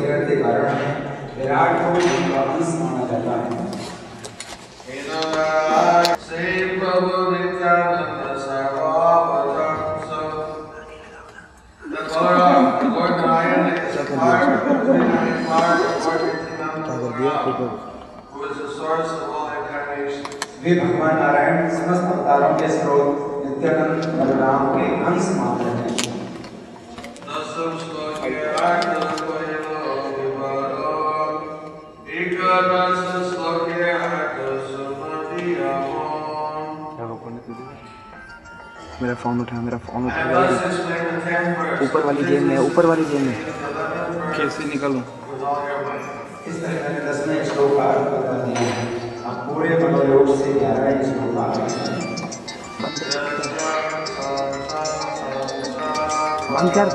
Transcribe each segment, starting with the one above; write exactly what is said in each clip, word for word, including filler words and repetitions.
विचरण के कारण हमें विराट को वापस माना जाता है। श्री प्रभु नित्यानंद वे भगवान नारायण समस्त अवतारों के स्रोत नित्यानंद बलराम के अंश मात्र हैं। दसम श्लोक के आठ श्लोक के बारह इक्यावन श्लोक के आठ समाधि आमोन। मेरा फोन उठाया मेरा फोन उठाया ऊपर वाली गेम में ऊपर वाली गेम में कैसे निकलूं? इस तरह मैंने दसवें श्लोक का अर्थ बता दिया है। आप पूरे मनोयोग से ग्यारह श्लोक का अर्थ कर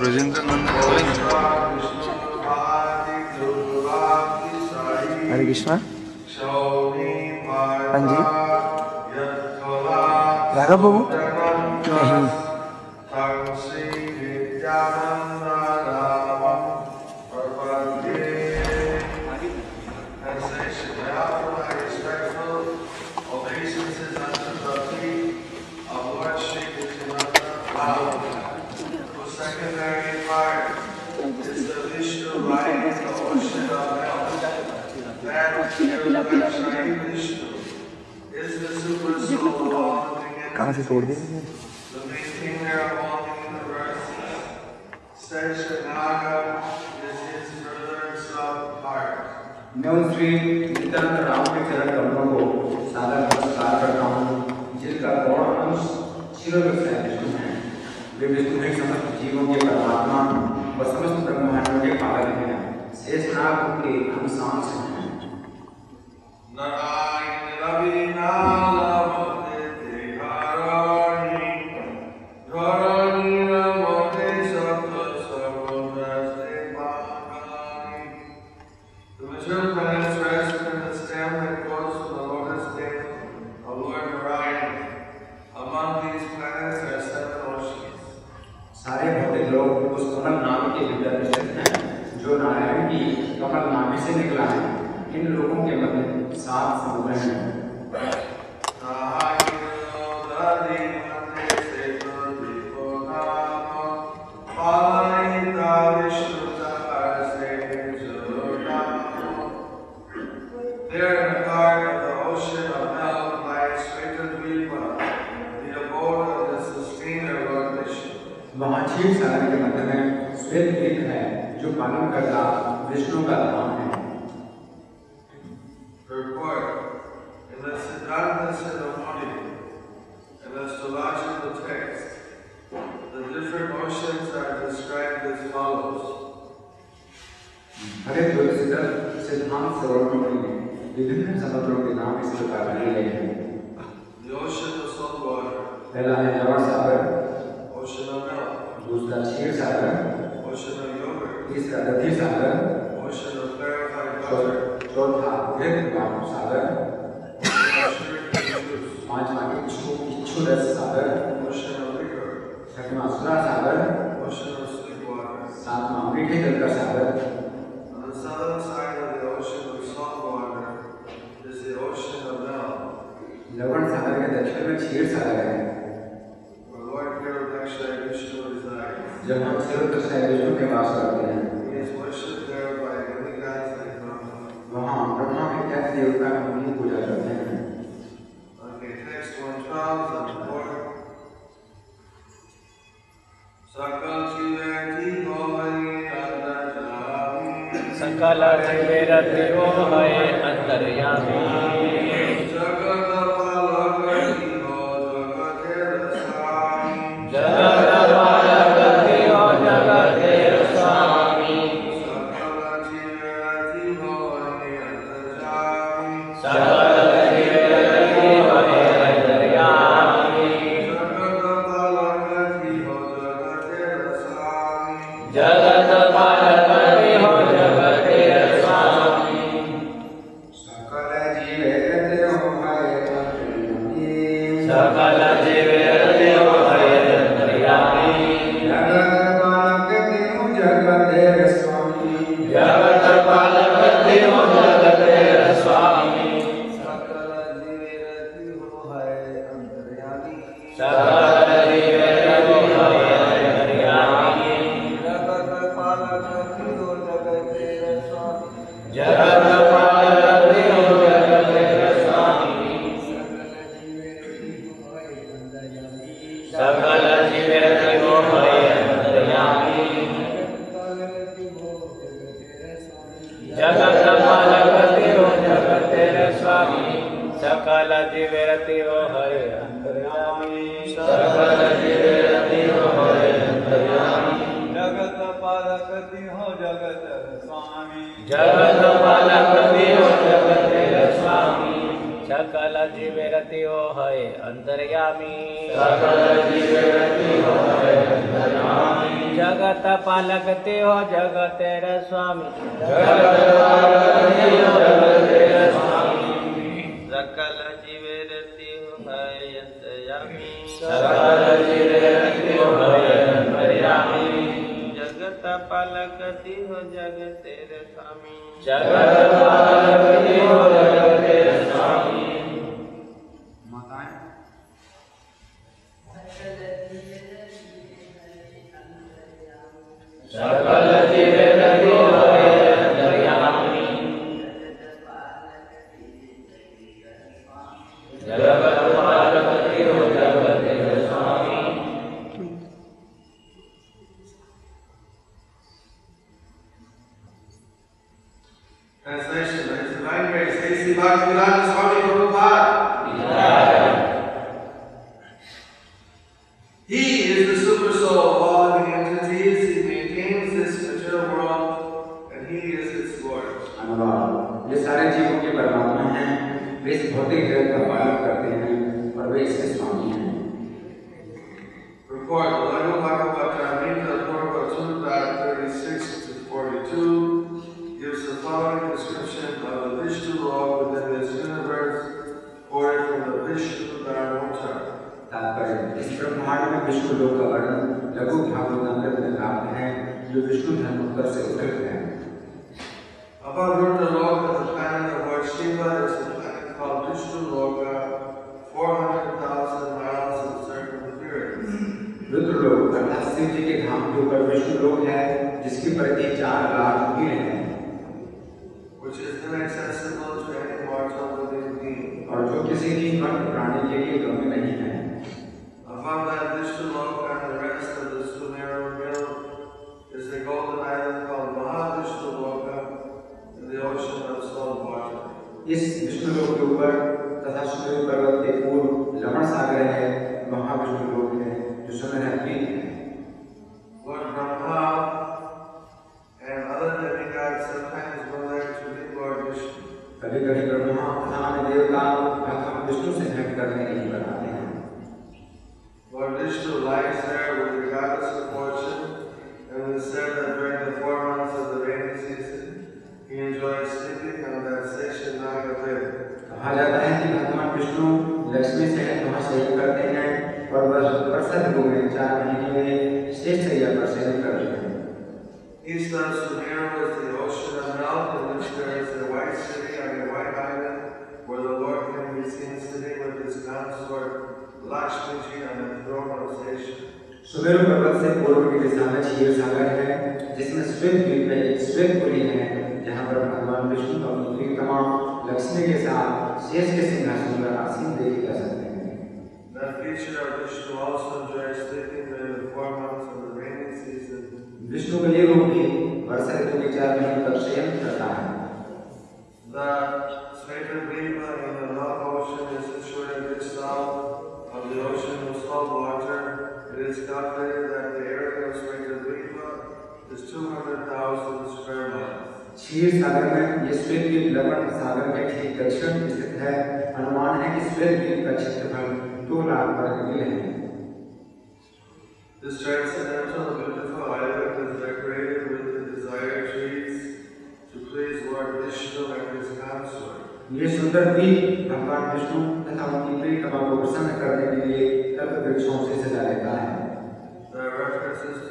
ब्रजेंद्र नंद हरे कृष्णा हाँ जी राघव बाबू नहीं कहाँ से छोड़ देंगे? मैं उन श्री नित्यानंद राम के चरण कमलों को सादर नमस्कार करता हूँ जिनका गौण अंश शिरोमणि है। वे विष्णु समस्त जीवों के परमात्मा व समस्त ब्रह्मांडों के पालन हैं। शेषनाग उनके अंशांश हैं। नारायण रविना सकल जीव हरे अंतर्यामी जगत पालक देव The references to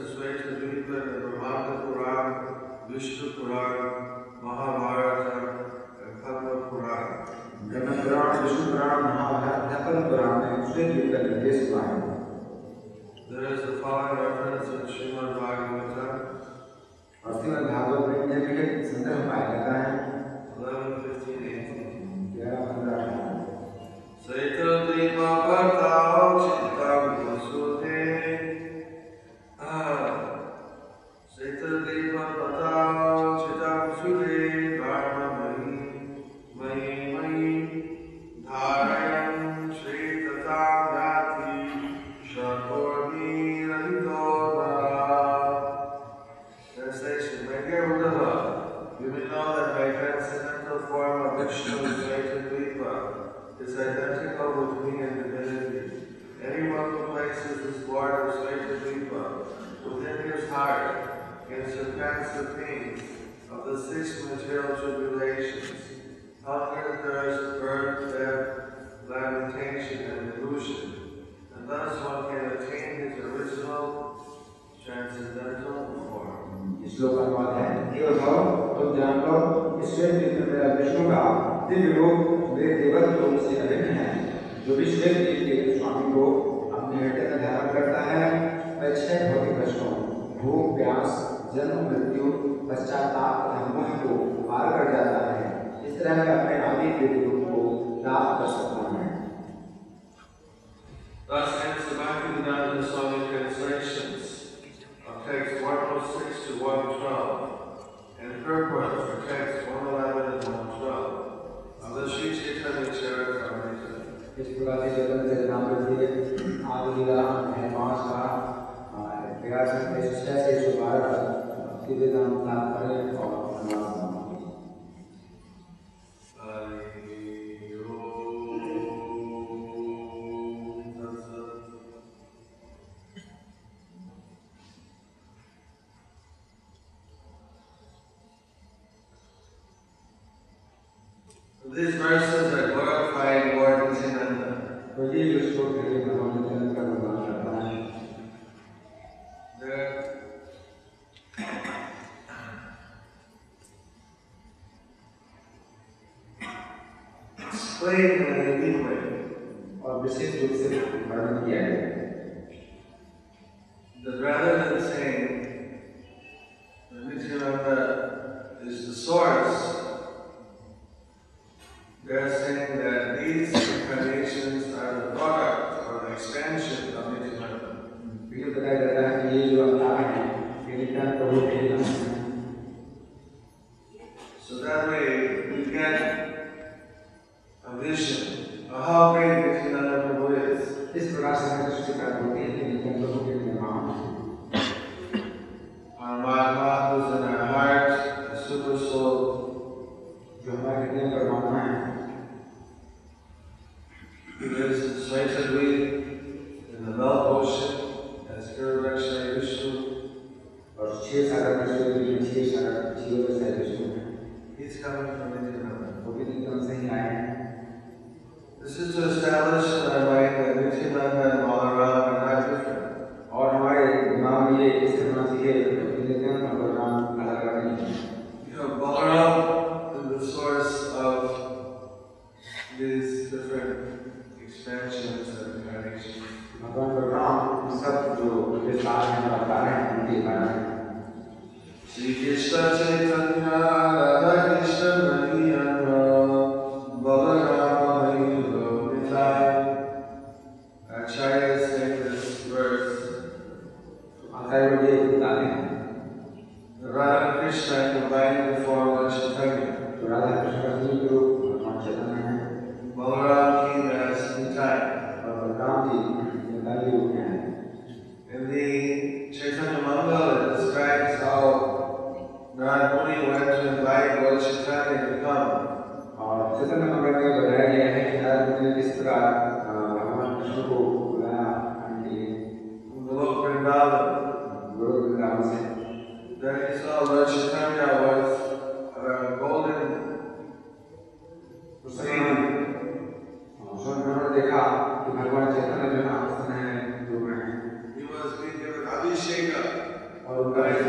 Swayze Dweeper and the Brahmana Purana Vishnu पुराण, महाभारत, खंड पुराण, जन्म पुराण, विष्णु पुराण, महाभारत, खंड पुराण में श्री जी का निर्देश हुआ है। There is the following reference in Srimad Bhagavatam. और श्रीमद् भागवत में निम्नलिखित संदर्भ पाया जाता है। He was being given Abhisheka by the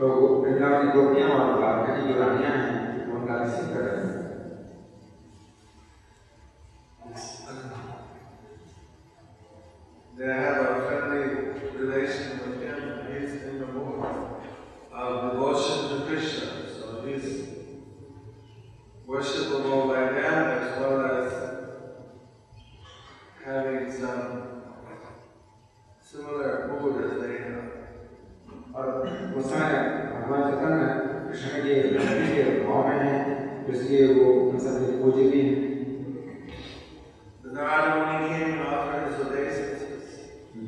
लोगों वृंदावन की गोपियाँ और द्वारका की जो रानियाँ हैं उनका दर्शन कर रहे हैं। They have a friendly relation with him. He is in the mood of devotion to Krishna, so he is worshipable by them as well as having some similar mood as they have. और वो सारे भगवान चैतन्य कृष्ण के भक्ति के भाव में हैं, इसलिए वो उन सब के पूज्य भी हैं। नारद मुनि ने नारद स्वदेश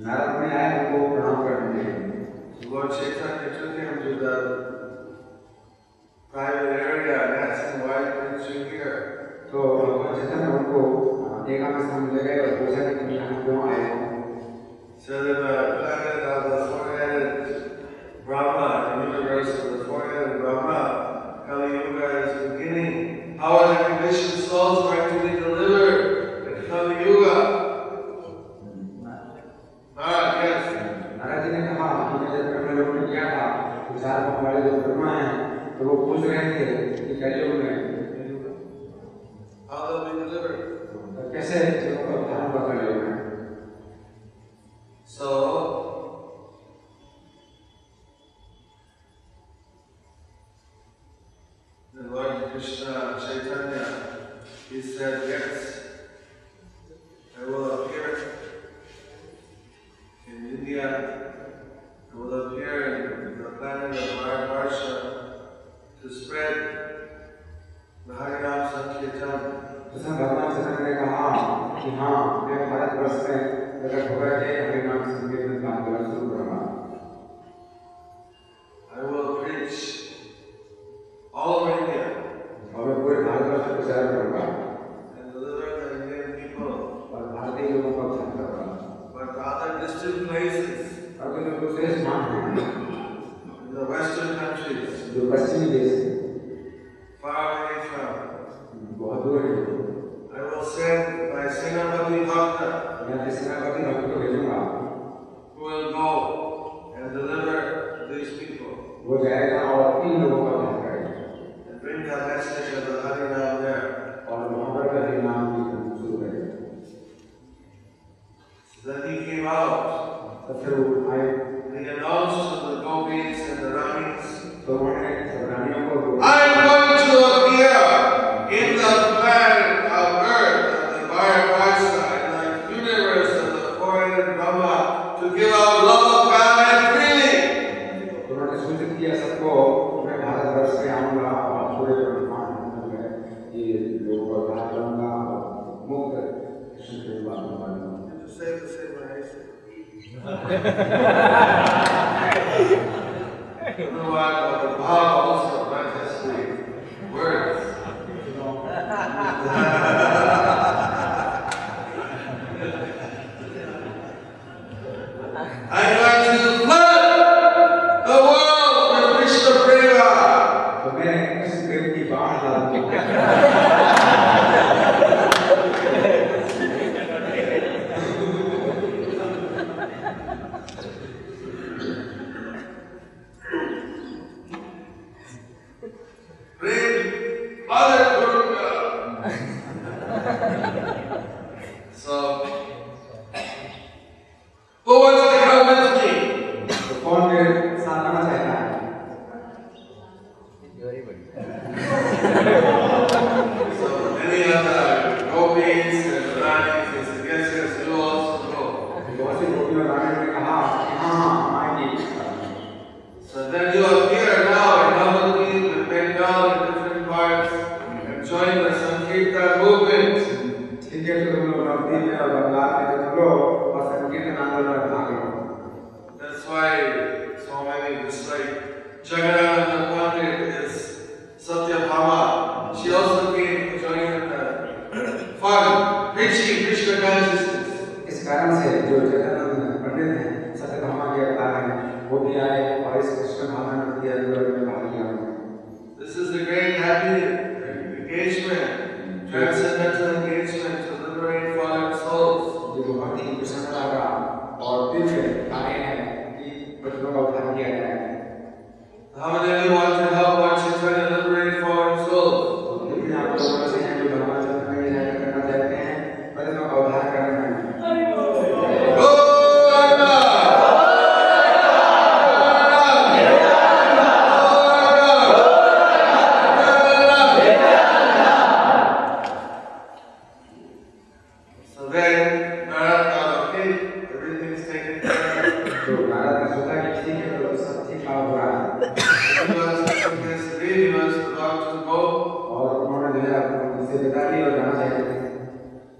नारद में आए उनको प्रणाम करने के लिए। वो चैतन्य कृष्ण के हम जो दर private area dancing while preaching here तो भगवान चैतन्य उनको देखा में स्थान ले गए और पूछा कि तुम यहाँ क्यों आए हो? Brahma, the universe of the forehead of Brahma, Kali Yuga is beginning. How are the conditioned souls going to be delivered in Kali Yuga? Narad, yes. Narad ji ne kaha, हमने जब कर्म लोग ने किया था, विचार में हमारे जो कर्म हैं, तो वो पूछ रहे थे कि कल युग में how they'll be delivered? कैसे जीवन को धारण करने लगेंगे? So the Lord Krishna Chaitanya, he said, yes, I will appear in India, I will appear in the planet of Maharashtra to spread the Harinam Sankirtan. उसने भगवान चैतन्य ने कहा कि हाँ, मैं भारतवर्ष में प्रकट हो गए हरिनाम संकीर्तन का आंदोलन शुरू करूँगा। I will preach all over India. और मैं पूरे भारतवर्ष में प्रचार करूँगा। And deliver the Indian people. और भारतीय लोगों को प्रचार करूँगा। But other distant places. और कुछ दूसरे स्थान हैं। In the Western countries. जो पश्चिमी देश हैं। Far away from. बहुत दूर हैं। I will send my Senapati Bhakta, who will go and deliver these people and bring the message of the Harinam there. Then he came out and he announced to the gopis and the ranis, I am going to appear in the planet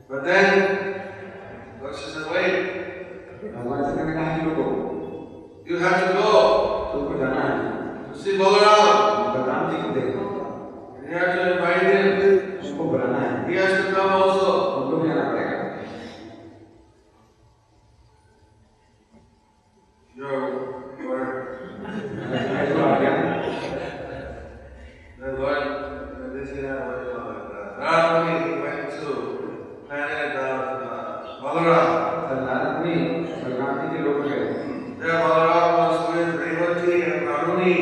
But then, God says, wait, you have to go to see Balaram. You have to invite him. He has to come also. Your word. The Lord, this is our Lord. Planet of uh, Balaram. There Balaram was with Revati and Karuni,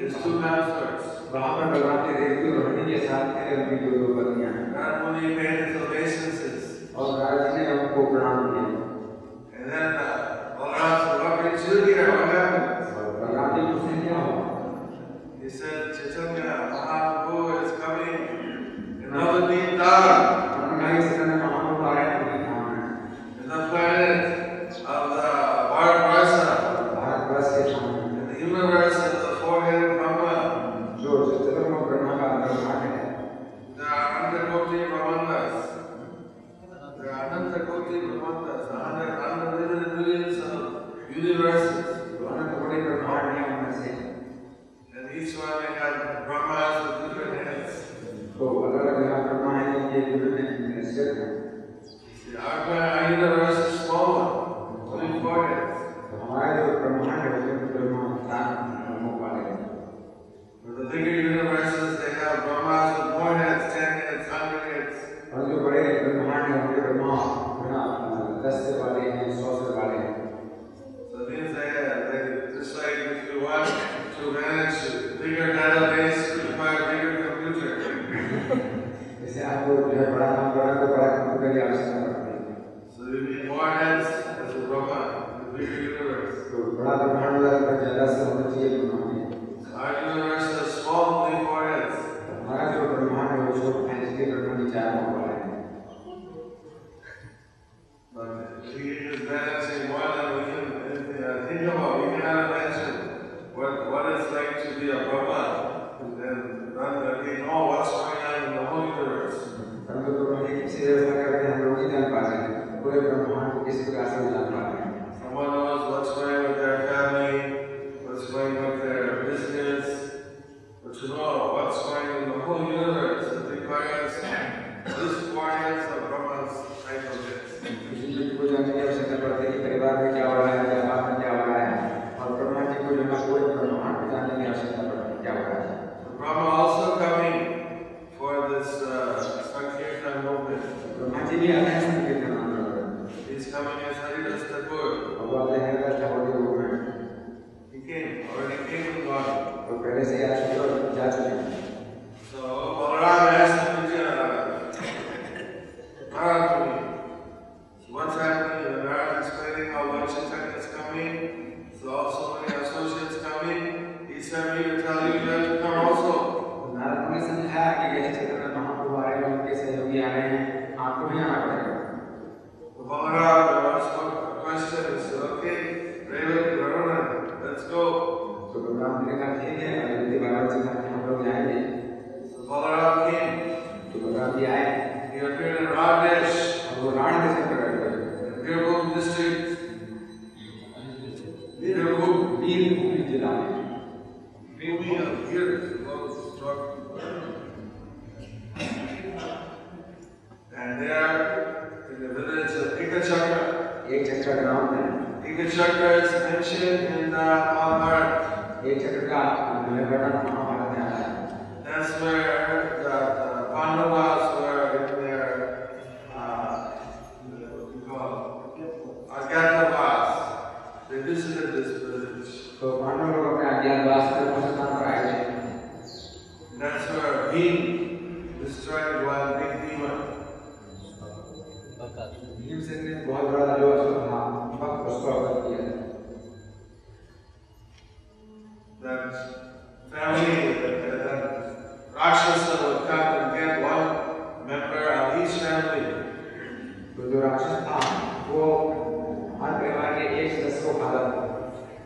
his two masters. Karuni made his obeisances. And then uh, Balaram said, what happened? He said, Chaitanya Mahaprabhu is coming in Navadvip Dham.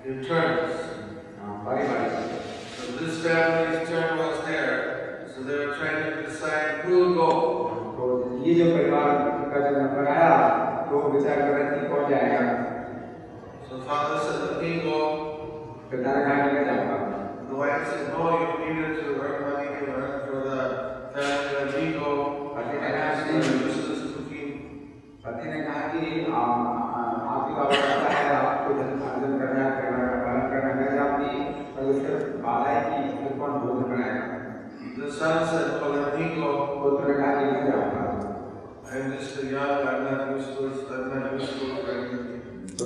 In terms, So,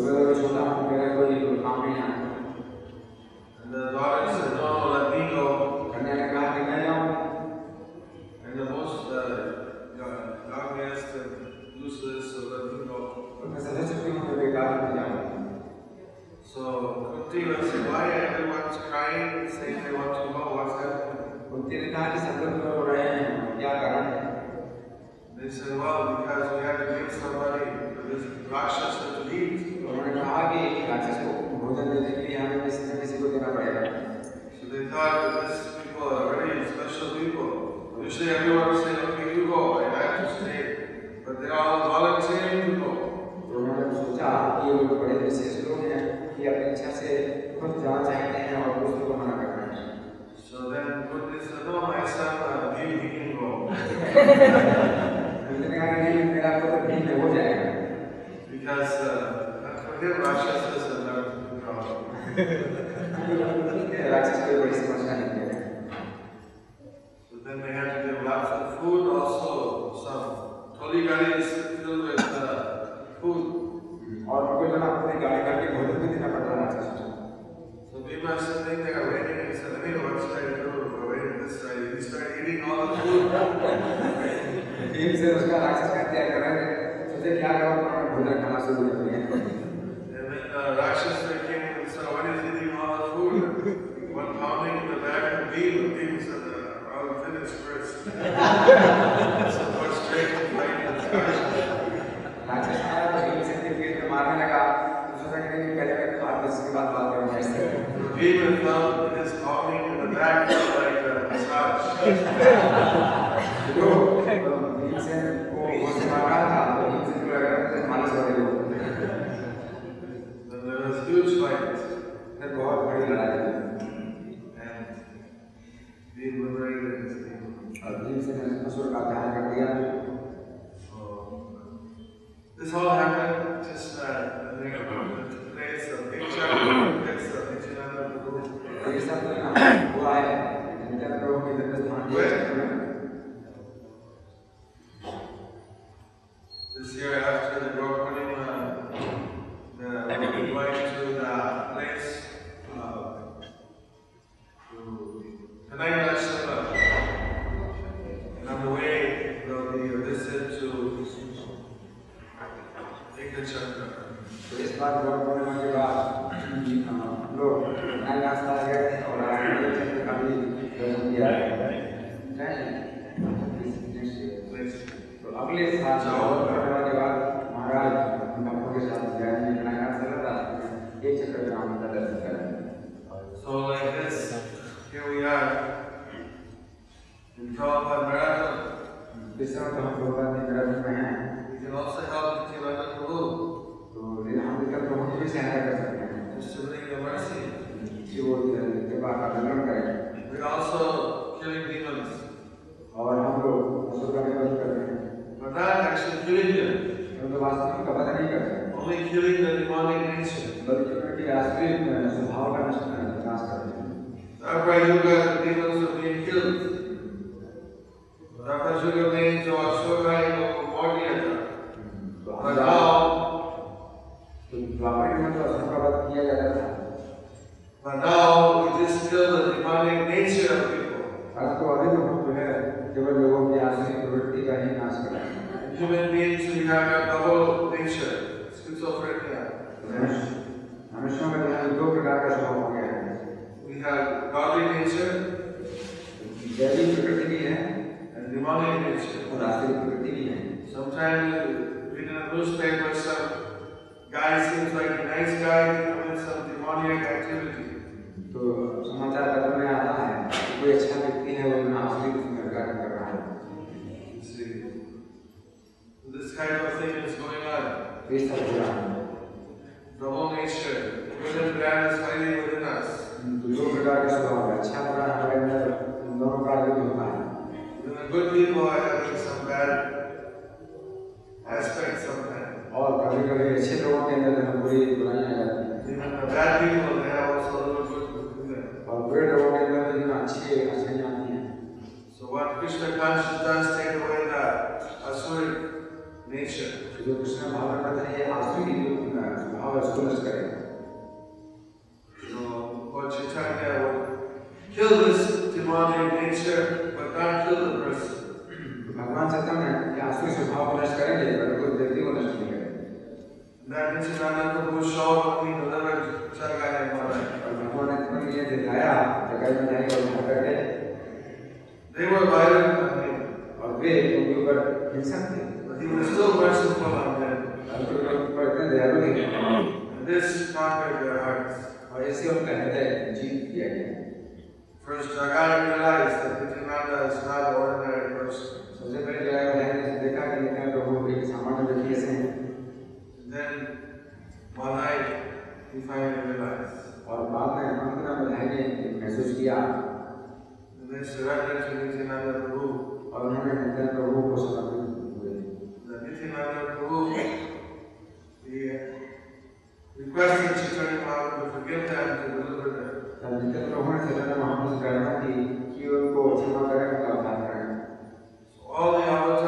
consequences करेगा। So God Chaitanya would kill this demonic nature, but not kill the person. भगवान चैतन्य क्या आसुरी स्वभाव को नष्ट करेंगे, पर कोई व्यक्ति को नष्ट नहीं करेंगे। That is Chaitanya who showed me the way Chaitanya Mahaprabhu. भगवान ने तुम्हें ये दिखाया, जगह में जाएंगे और मर गए। They were violent. वे उनके ऊपर हिंसा थी। पर दयालु नहीं थे। और ऐसे उनका हृदय जीत दिया गया। सबसे पहले जगाने ने देखा कि इनका लोग एक सामान्य व्यक्ति ऐसे हैं। और बाद में अंतना बधाई ने महसूस किया। और उन्होंने नित्यानंद प्रभु को समर्पित हुए। Nityananda Prabhu requested Chaitanya Mahaprabhu to give them to deliver them. तब नित्यानंद प्रभु ने चैतन्य महाप्रभु से प्रार्थना की कि उनको क्षमा करें, उनका उद्धार करें। All the avatars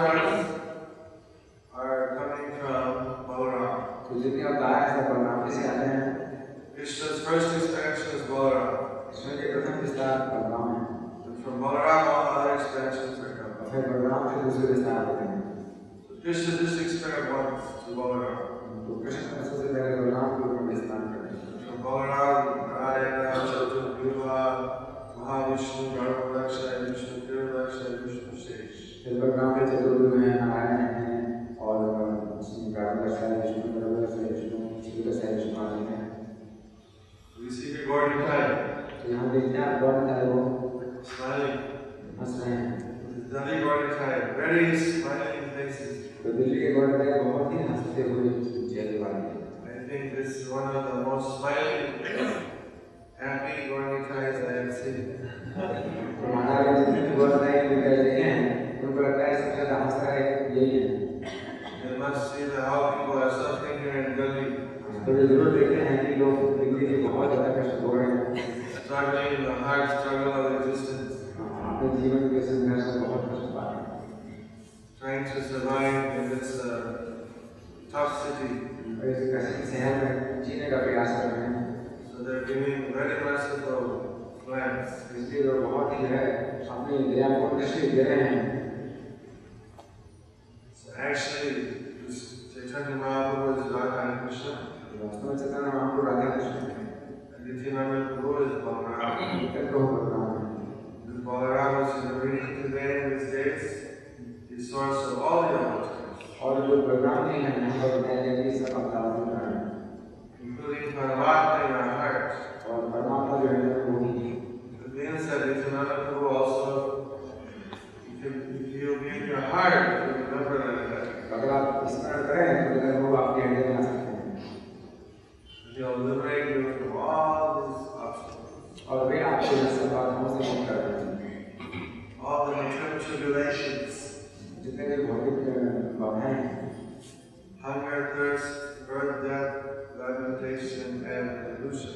are coming from Balaram. तो जितने अवतार हैं सब बलराम से आते हैं। Krishna's first expansion is Balaram. Krishna के प्रथम विस्तार बलराम है। From Balaram all other expansions are. फिर बलराम से दूसरे विस्तार होते हैं। Krishna just expand once to Balaram. तो कृष्ण सबसे पहले बलराम के ऊपर विस्तार करते हैं। तो बलराम नारायण चतुर विभा महाविष्णु गणोदक्षय विष्णु त्रिलोदक्षय विष्णु शेष। फिर बलराम के चतुर विभा हैं नारायण हैं और गणोदक्षय विष्णु गणोदक्षय विष्णु चित्तक्षय विष्णु आदि हैं। इसी के गौर निकाय। यहाँ देखते हैं गौर निकाय वो हंस रहे हैं। दिल्ली गौरव है, very smiling faces. तो दिल्ली के गौरव है बहुत ही हंसते हुए चेहरे वाले। I think this is one of the most smiling, happy Gaurav is I have seen. तो हमारे जितने गौरव है उनका यही है, उनको लगता है सबसे ज़्यादा हंसता है यही है। You must see the how people are suffering here in Delhi. तो ज़रूर देखते हैं कि लोग दिल्ली में बहुत ज़्यादा कष्ट हो रहे हैं। Struggling, the hard struggle of existence. अपने जीवन के संघर्ष से बहुत कष्ट पा रहे हैं। Trying to survive in this tough city. इस कठिन शहर में जीने का प्रयास कर रहे हैं। So they're giving very merciful plans. इसलिए वो बहुत ही है अपनी दया को दृष्टि दे रहे हैं। So actually, Chaitanya Mahaprabhu is Radha Krishna. वास्तव में चैतन्य महाप्रभु राधा कृष्ण हैं। नित्यानंद प्रभु is Balaram. प्रभु बलराम हैं। Balaram is in the reading today in these days, the source of all the avatars. और जो बलराम जी हैं, उनका बताया कि सब अवतारों का है। Including Paramatma in our hearts. और परमात्मा जो है वो ही। The means that Nityananda Prabhu also, if you if you give your heart, you remember that. अगर आप स्मरण करें तो फिर वो आपके हृदय में आ सकते हैं। He will liberate you from all these obstacles. और वे आपके सब बाधाओं से मुक्त कर देंगे। All the material tribulations, hunger, thirst, birth, death, lamentation, and delusion.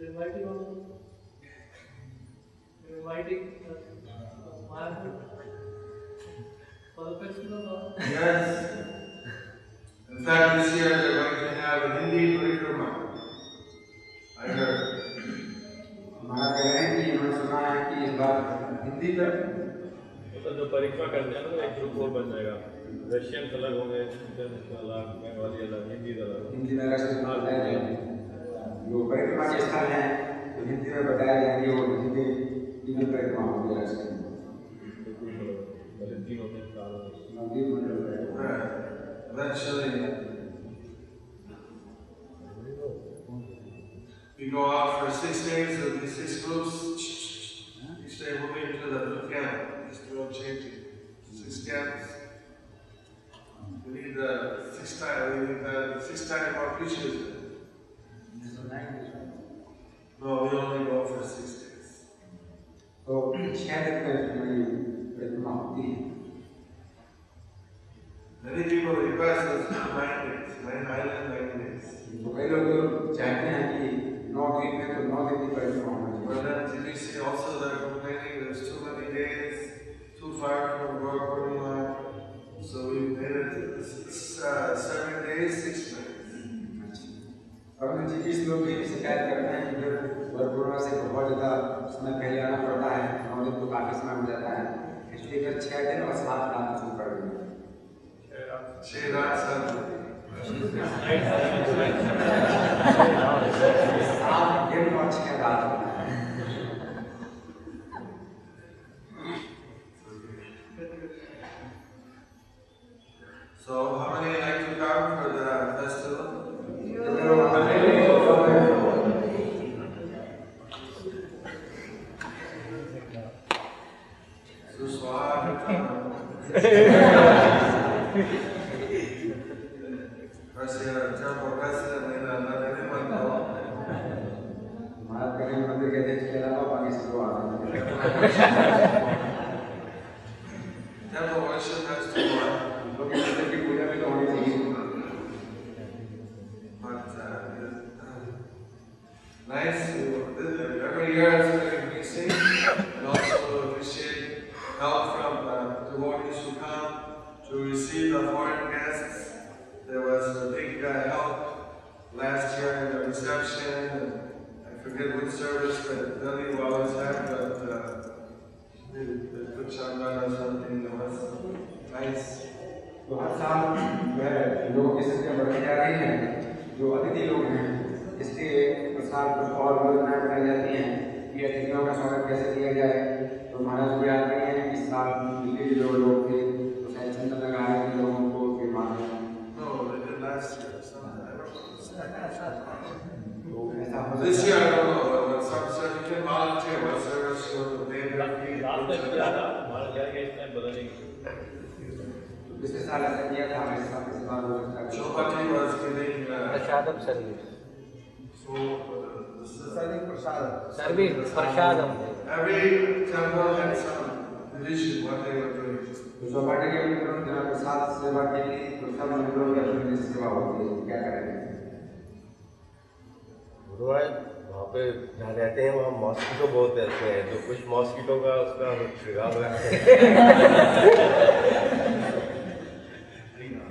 We're inviting, we're inviting Yes. In fact, this year they're going to have an Hindi curriculum. I heard. Hindi तो जो परीक्षा करते हैं ना एक ग्रुप और बन जाएगा रशियन अलग होंगे अलग बंगाली अलग हिंदी अलग हिंदी में जो परीक्षा के स्थान हैं तो हिंदी में बताया जाएंगे और हिंदी में परीक्षा होगी राष्ट्रीय तीनों में साल नदी में जाएगा राष्ट्रीय We go out for six days and the six groups each day moving to the new camp. Changing six camps. We need the uh, six time. We need the uh, six time for preachers. No, we only go for six days. So, many people request us nine days, nine island, nine days. So, I don't know. Not even not even perform. But then, you see also they are complaining. There's too many days. Too far from work, so we made it six, uh, seven days, six nights. And these people complain that they work from home for a lot of time. They have to come and they have to come and they have to come and they have to come and So, how many like to come for the festival? You. So, so hard to come. First, you have to jump for festival and then let anyone go. Temple worship has to work. But uh, nice to, every year we sing and also appreciate help from uh, devotees who come to receive the foreign guests. There was a big uh, help last year in the reception. I forget which service, but Delhi always had, but uh, the Kuchandana or something that was nice. तो हर साल वह लोग इस इसमें बढ़ते जा रहे हैं जो अतिथि लोग हैं इसके प्रसार पर और योजनाएं बनाई जाती हैं कि अतिथियों का स्वागत कैसे किया जाए तो महाराज को याद रहे हैं इस साल दिल्ली के जो लोग थे तो शायद चंदन लगाए थे लोगों को के मामले तो ऐसा होता है This is our idea of Chopati was giving Prasadam service. So, uh, this is Prasadam. Service, Prasadam. Every temple had some religion, what they were doing. So, what they were doing, they were doing Prasadam, they were doing this. Guru, वहाँ पे जहाँ रहते हैं वहाँ mosquito बहुत रहते हैं तो कुछ मॉस्किटो का उसका शिकार रखते हैं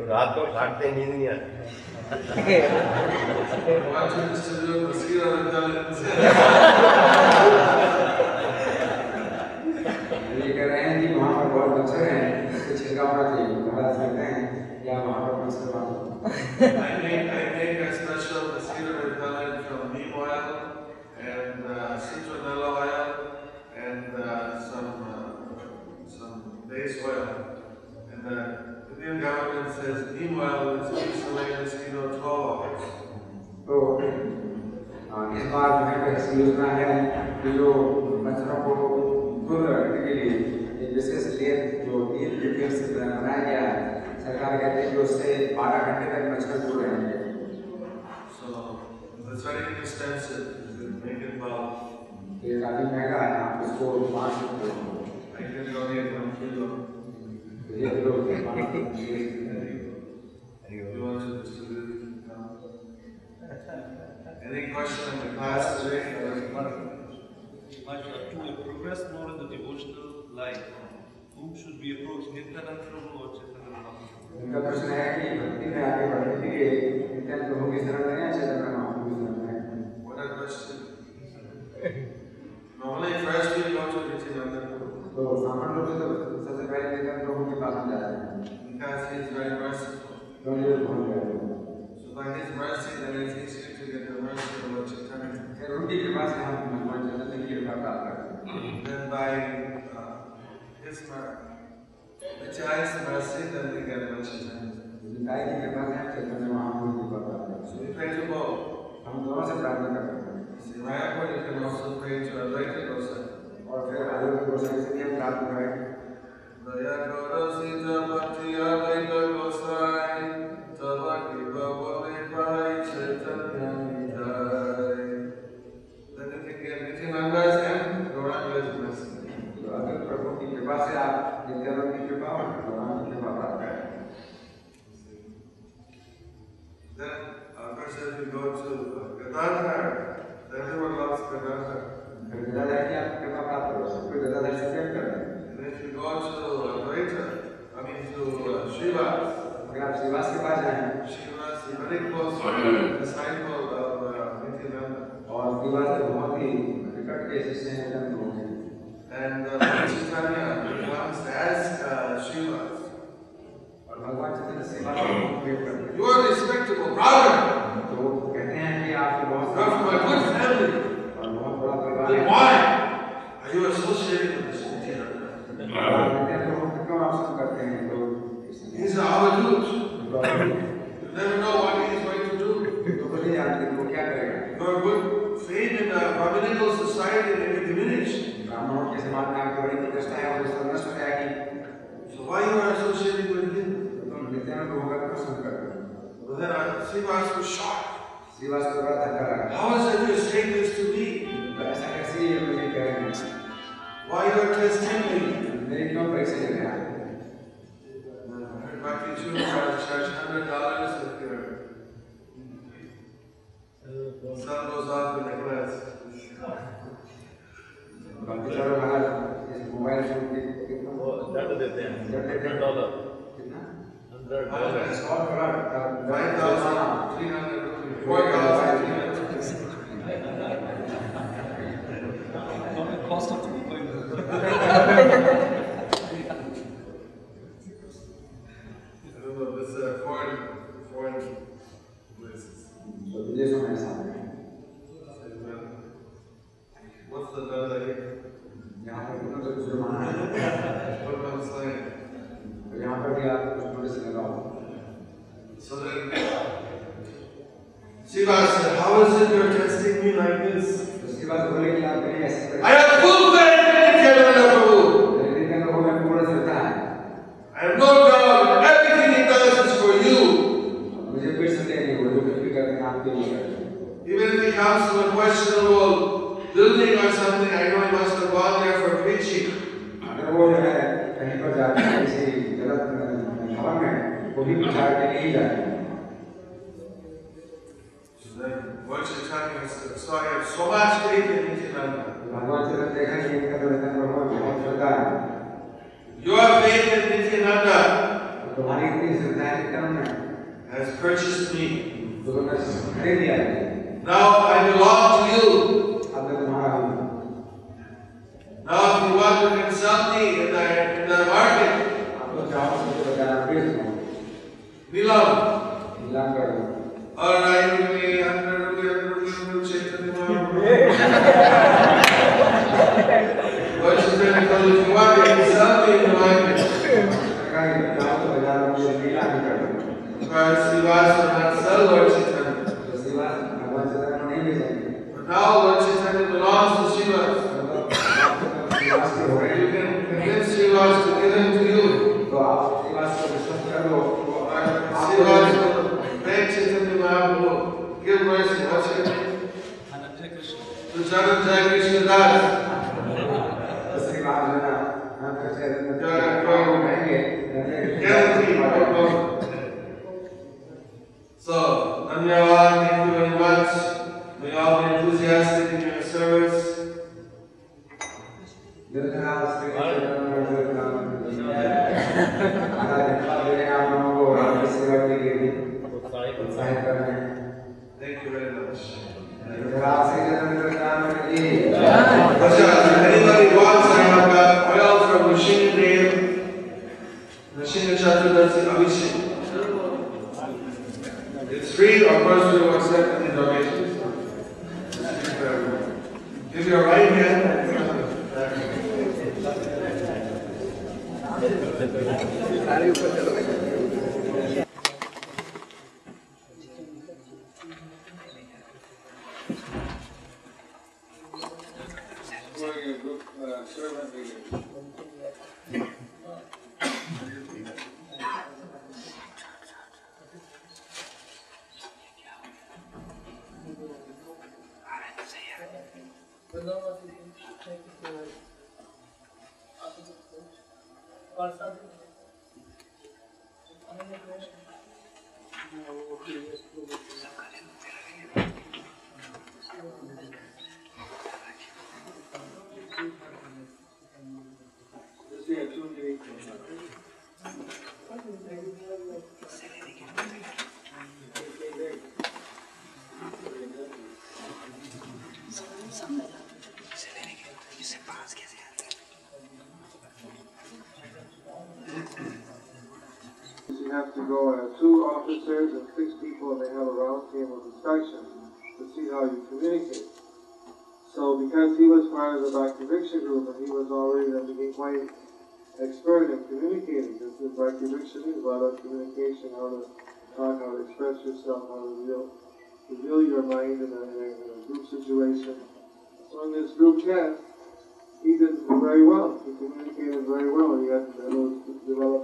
रात को काटते नींद नहीं आती ये कह रहे हैं कि वहाँ पर बहुत अच्छे हैं इसको छिड़काव चाहिए बता सकते हैं या वहाँ पर मस्जिद The Indian government says, meanwhile, it's keeps away mosquito twelve hours. So, this time we have to use the So, it's very expensive. It's make it well. I can donate one kilo. You want to distribute it? Any question in the class today? Much to progress more in the devotional life. whom should we approach Nityanand Prabhu or Chaitanya Mahaprabhu? इनका प्रश्न है कि भक्ति में आगे बढ़ने के लिए नित्यानंद प्रभु की शरण लें या चैतन्य महाप्रभु की शरण लें? What a question! Normally first we go to Nityanand Prabhu. तो सामान्य लोग तो सबसे पहले नित्यानंद प्रभु के पास जाते हैं। Because he is very merciful. तो ये बहुत प्यारे हैं। So by his mercy, then it's easy to get the mercy of Lord Chaitanya. उनकी कृपा से हम भगवान चैतन्य की कृपा प्राप्त करते हैं। Then by His mercy, then we get much attention. So we pray to both. See, Mayapur, you can also pray to Advaita Gosai. Daya Gora Sita Bhakti Advaita Gosai, Tava Kiva Vali Bhai Chaitanya Nidai. Then if you get meeting members and Gora is blessed. अगर प्रभु की कृपा से आप नित्यानंद की कृपा और भगवान की कृपा प्राप्त करें। Then after that we go to Gadadhar. Everyone loves Gadadhar. Gadadhar की आप कृपा प्राप्त करो। सब कोई Gadadhar से प्रेम करें। Then we go to Advaita. I mean to Shiva. अगर आप शिवा के पास जाएं। Shiva is very close disciple of Nityananda. और शिवा से बहुत ही निकट के शिष्य हैं Nityanand. And uh, Chaitanya becomes as uh, Shiva. You are respectable brother. Come from a good family. Then why are you associated with this Nityananda? He is a Avadut. You never know what he is going to do. Your good fame in the political society may be diminished. So why you are associated with him? Well, then Sivas was shocked. How is it you saying this to me? Why you are testing me? I heard my teacher was charged one hundred dollars a year. The sun goes off in the class. बाकी सारे महाराज इस mobile phone के कितना ज़्यादा देते हैं ज़्यादा dollar कितना हंड्रेड सौ dollar five thousand three hundred four thousand cost of foreign foreign places विदेशों में सारे What's the dollar here? What am I saying? So then, Shiva said, how is it you're testing me like this? I have full faith in Nityananda Prabhu. I have no doubt everything he does is for you. Even if he comes to a questionable building or something, I know he must have gone there for preaching. So then, Lord Chaitanya saw him so much faith in Nityananda. Your faith in Nityananda has purchased me. Now I belong to you. Now if you want to consult me in the, in the market, Milan, or I give me one hundred rupees, one hundred rupees, Chaitanya Mahaprabhu. What she said, if you want to consult me in the market, because Sivas will not sell Lord Chaitanya. But now Lord Chaitanya belongs to Sivas. Sivas to give him to you. Sivas, beg Chaitanya Mahaprabhu, give mercy. What's your name? Anandjay Krishna. To Anandjay Krishna Das. You are a problem. Guarantee, no problem. So, Dhanyavad, thank you very much. May all be enthusiastic in your service. Good house. Thank you very much. Anybody wants I also wishing them wishing the it's free, of course we will accept the donations. If you are right here, and six people, and they have a round table discussion to see how you communicate. So because he was part of the Bhakti Viksha group, and he was already a beginning quite expert in communicating, this is Bhakti Viksha is about communication, how to talk, how to express yourself, how to reveal, reveal your mind in a, in a group situation. So in this group chat, he did very well. He communicated very well, and he got to develop.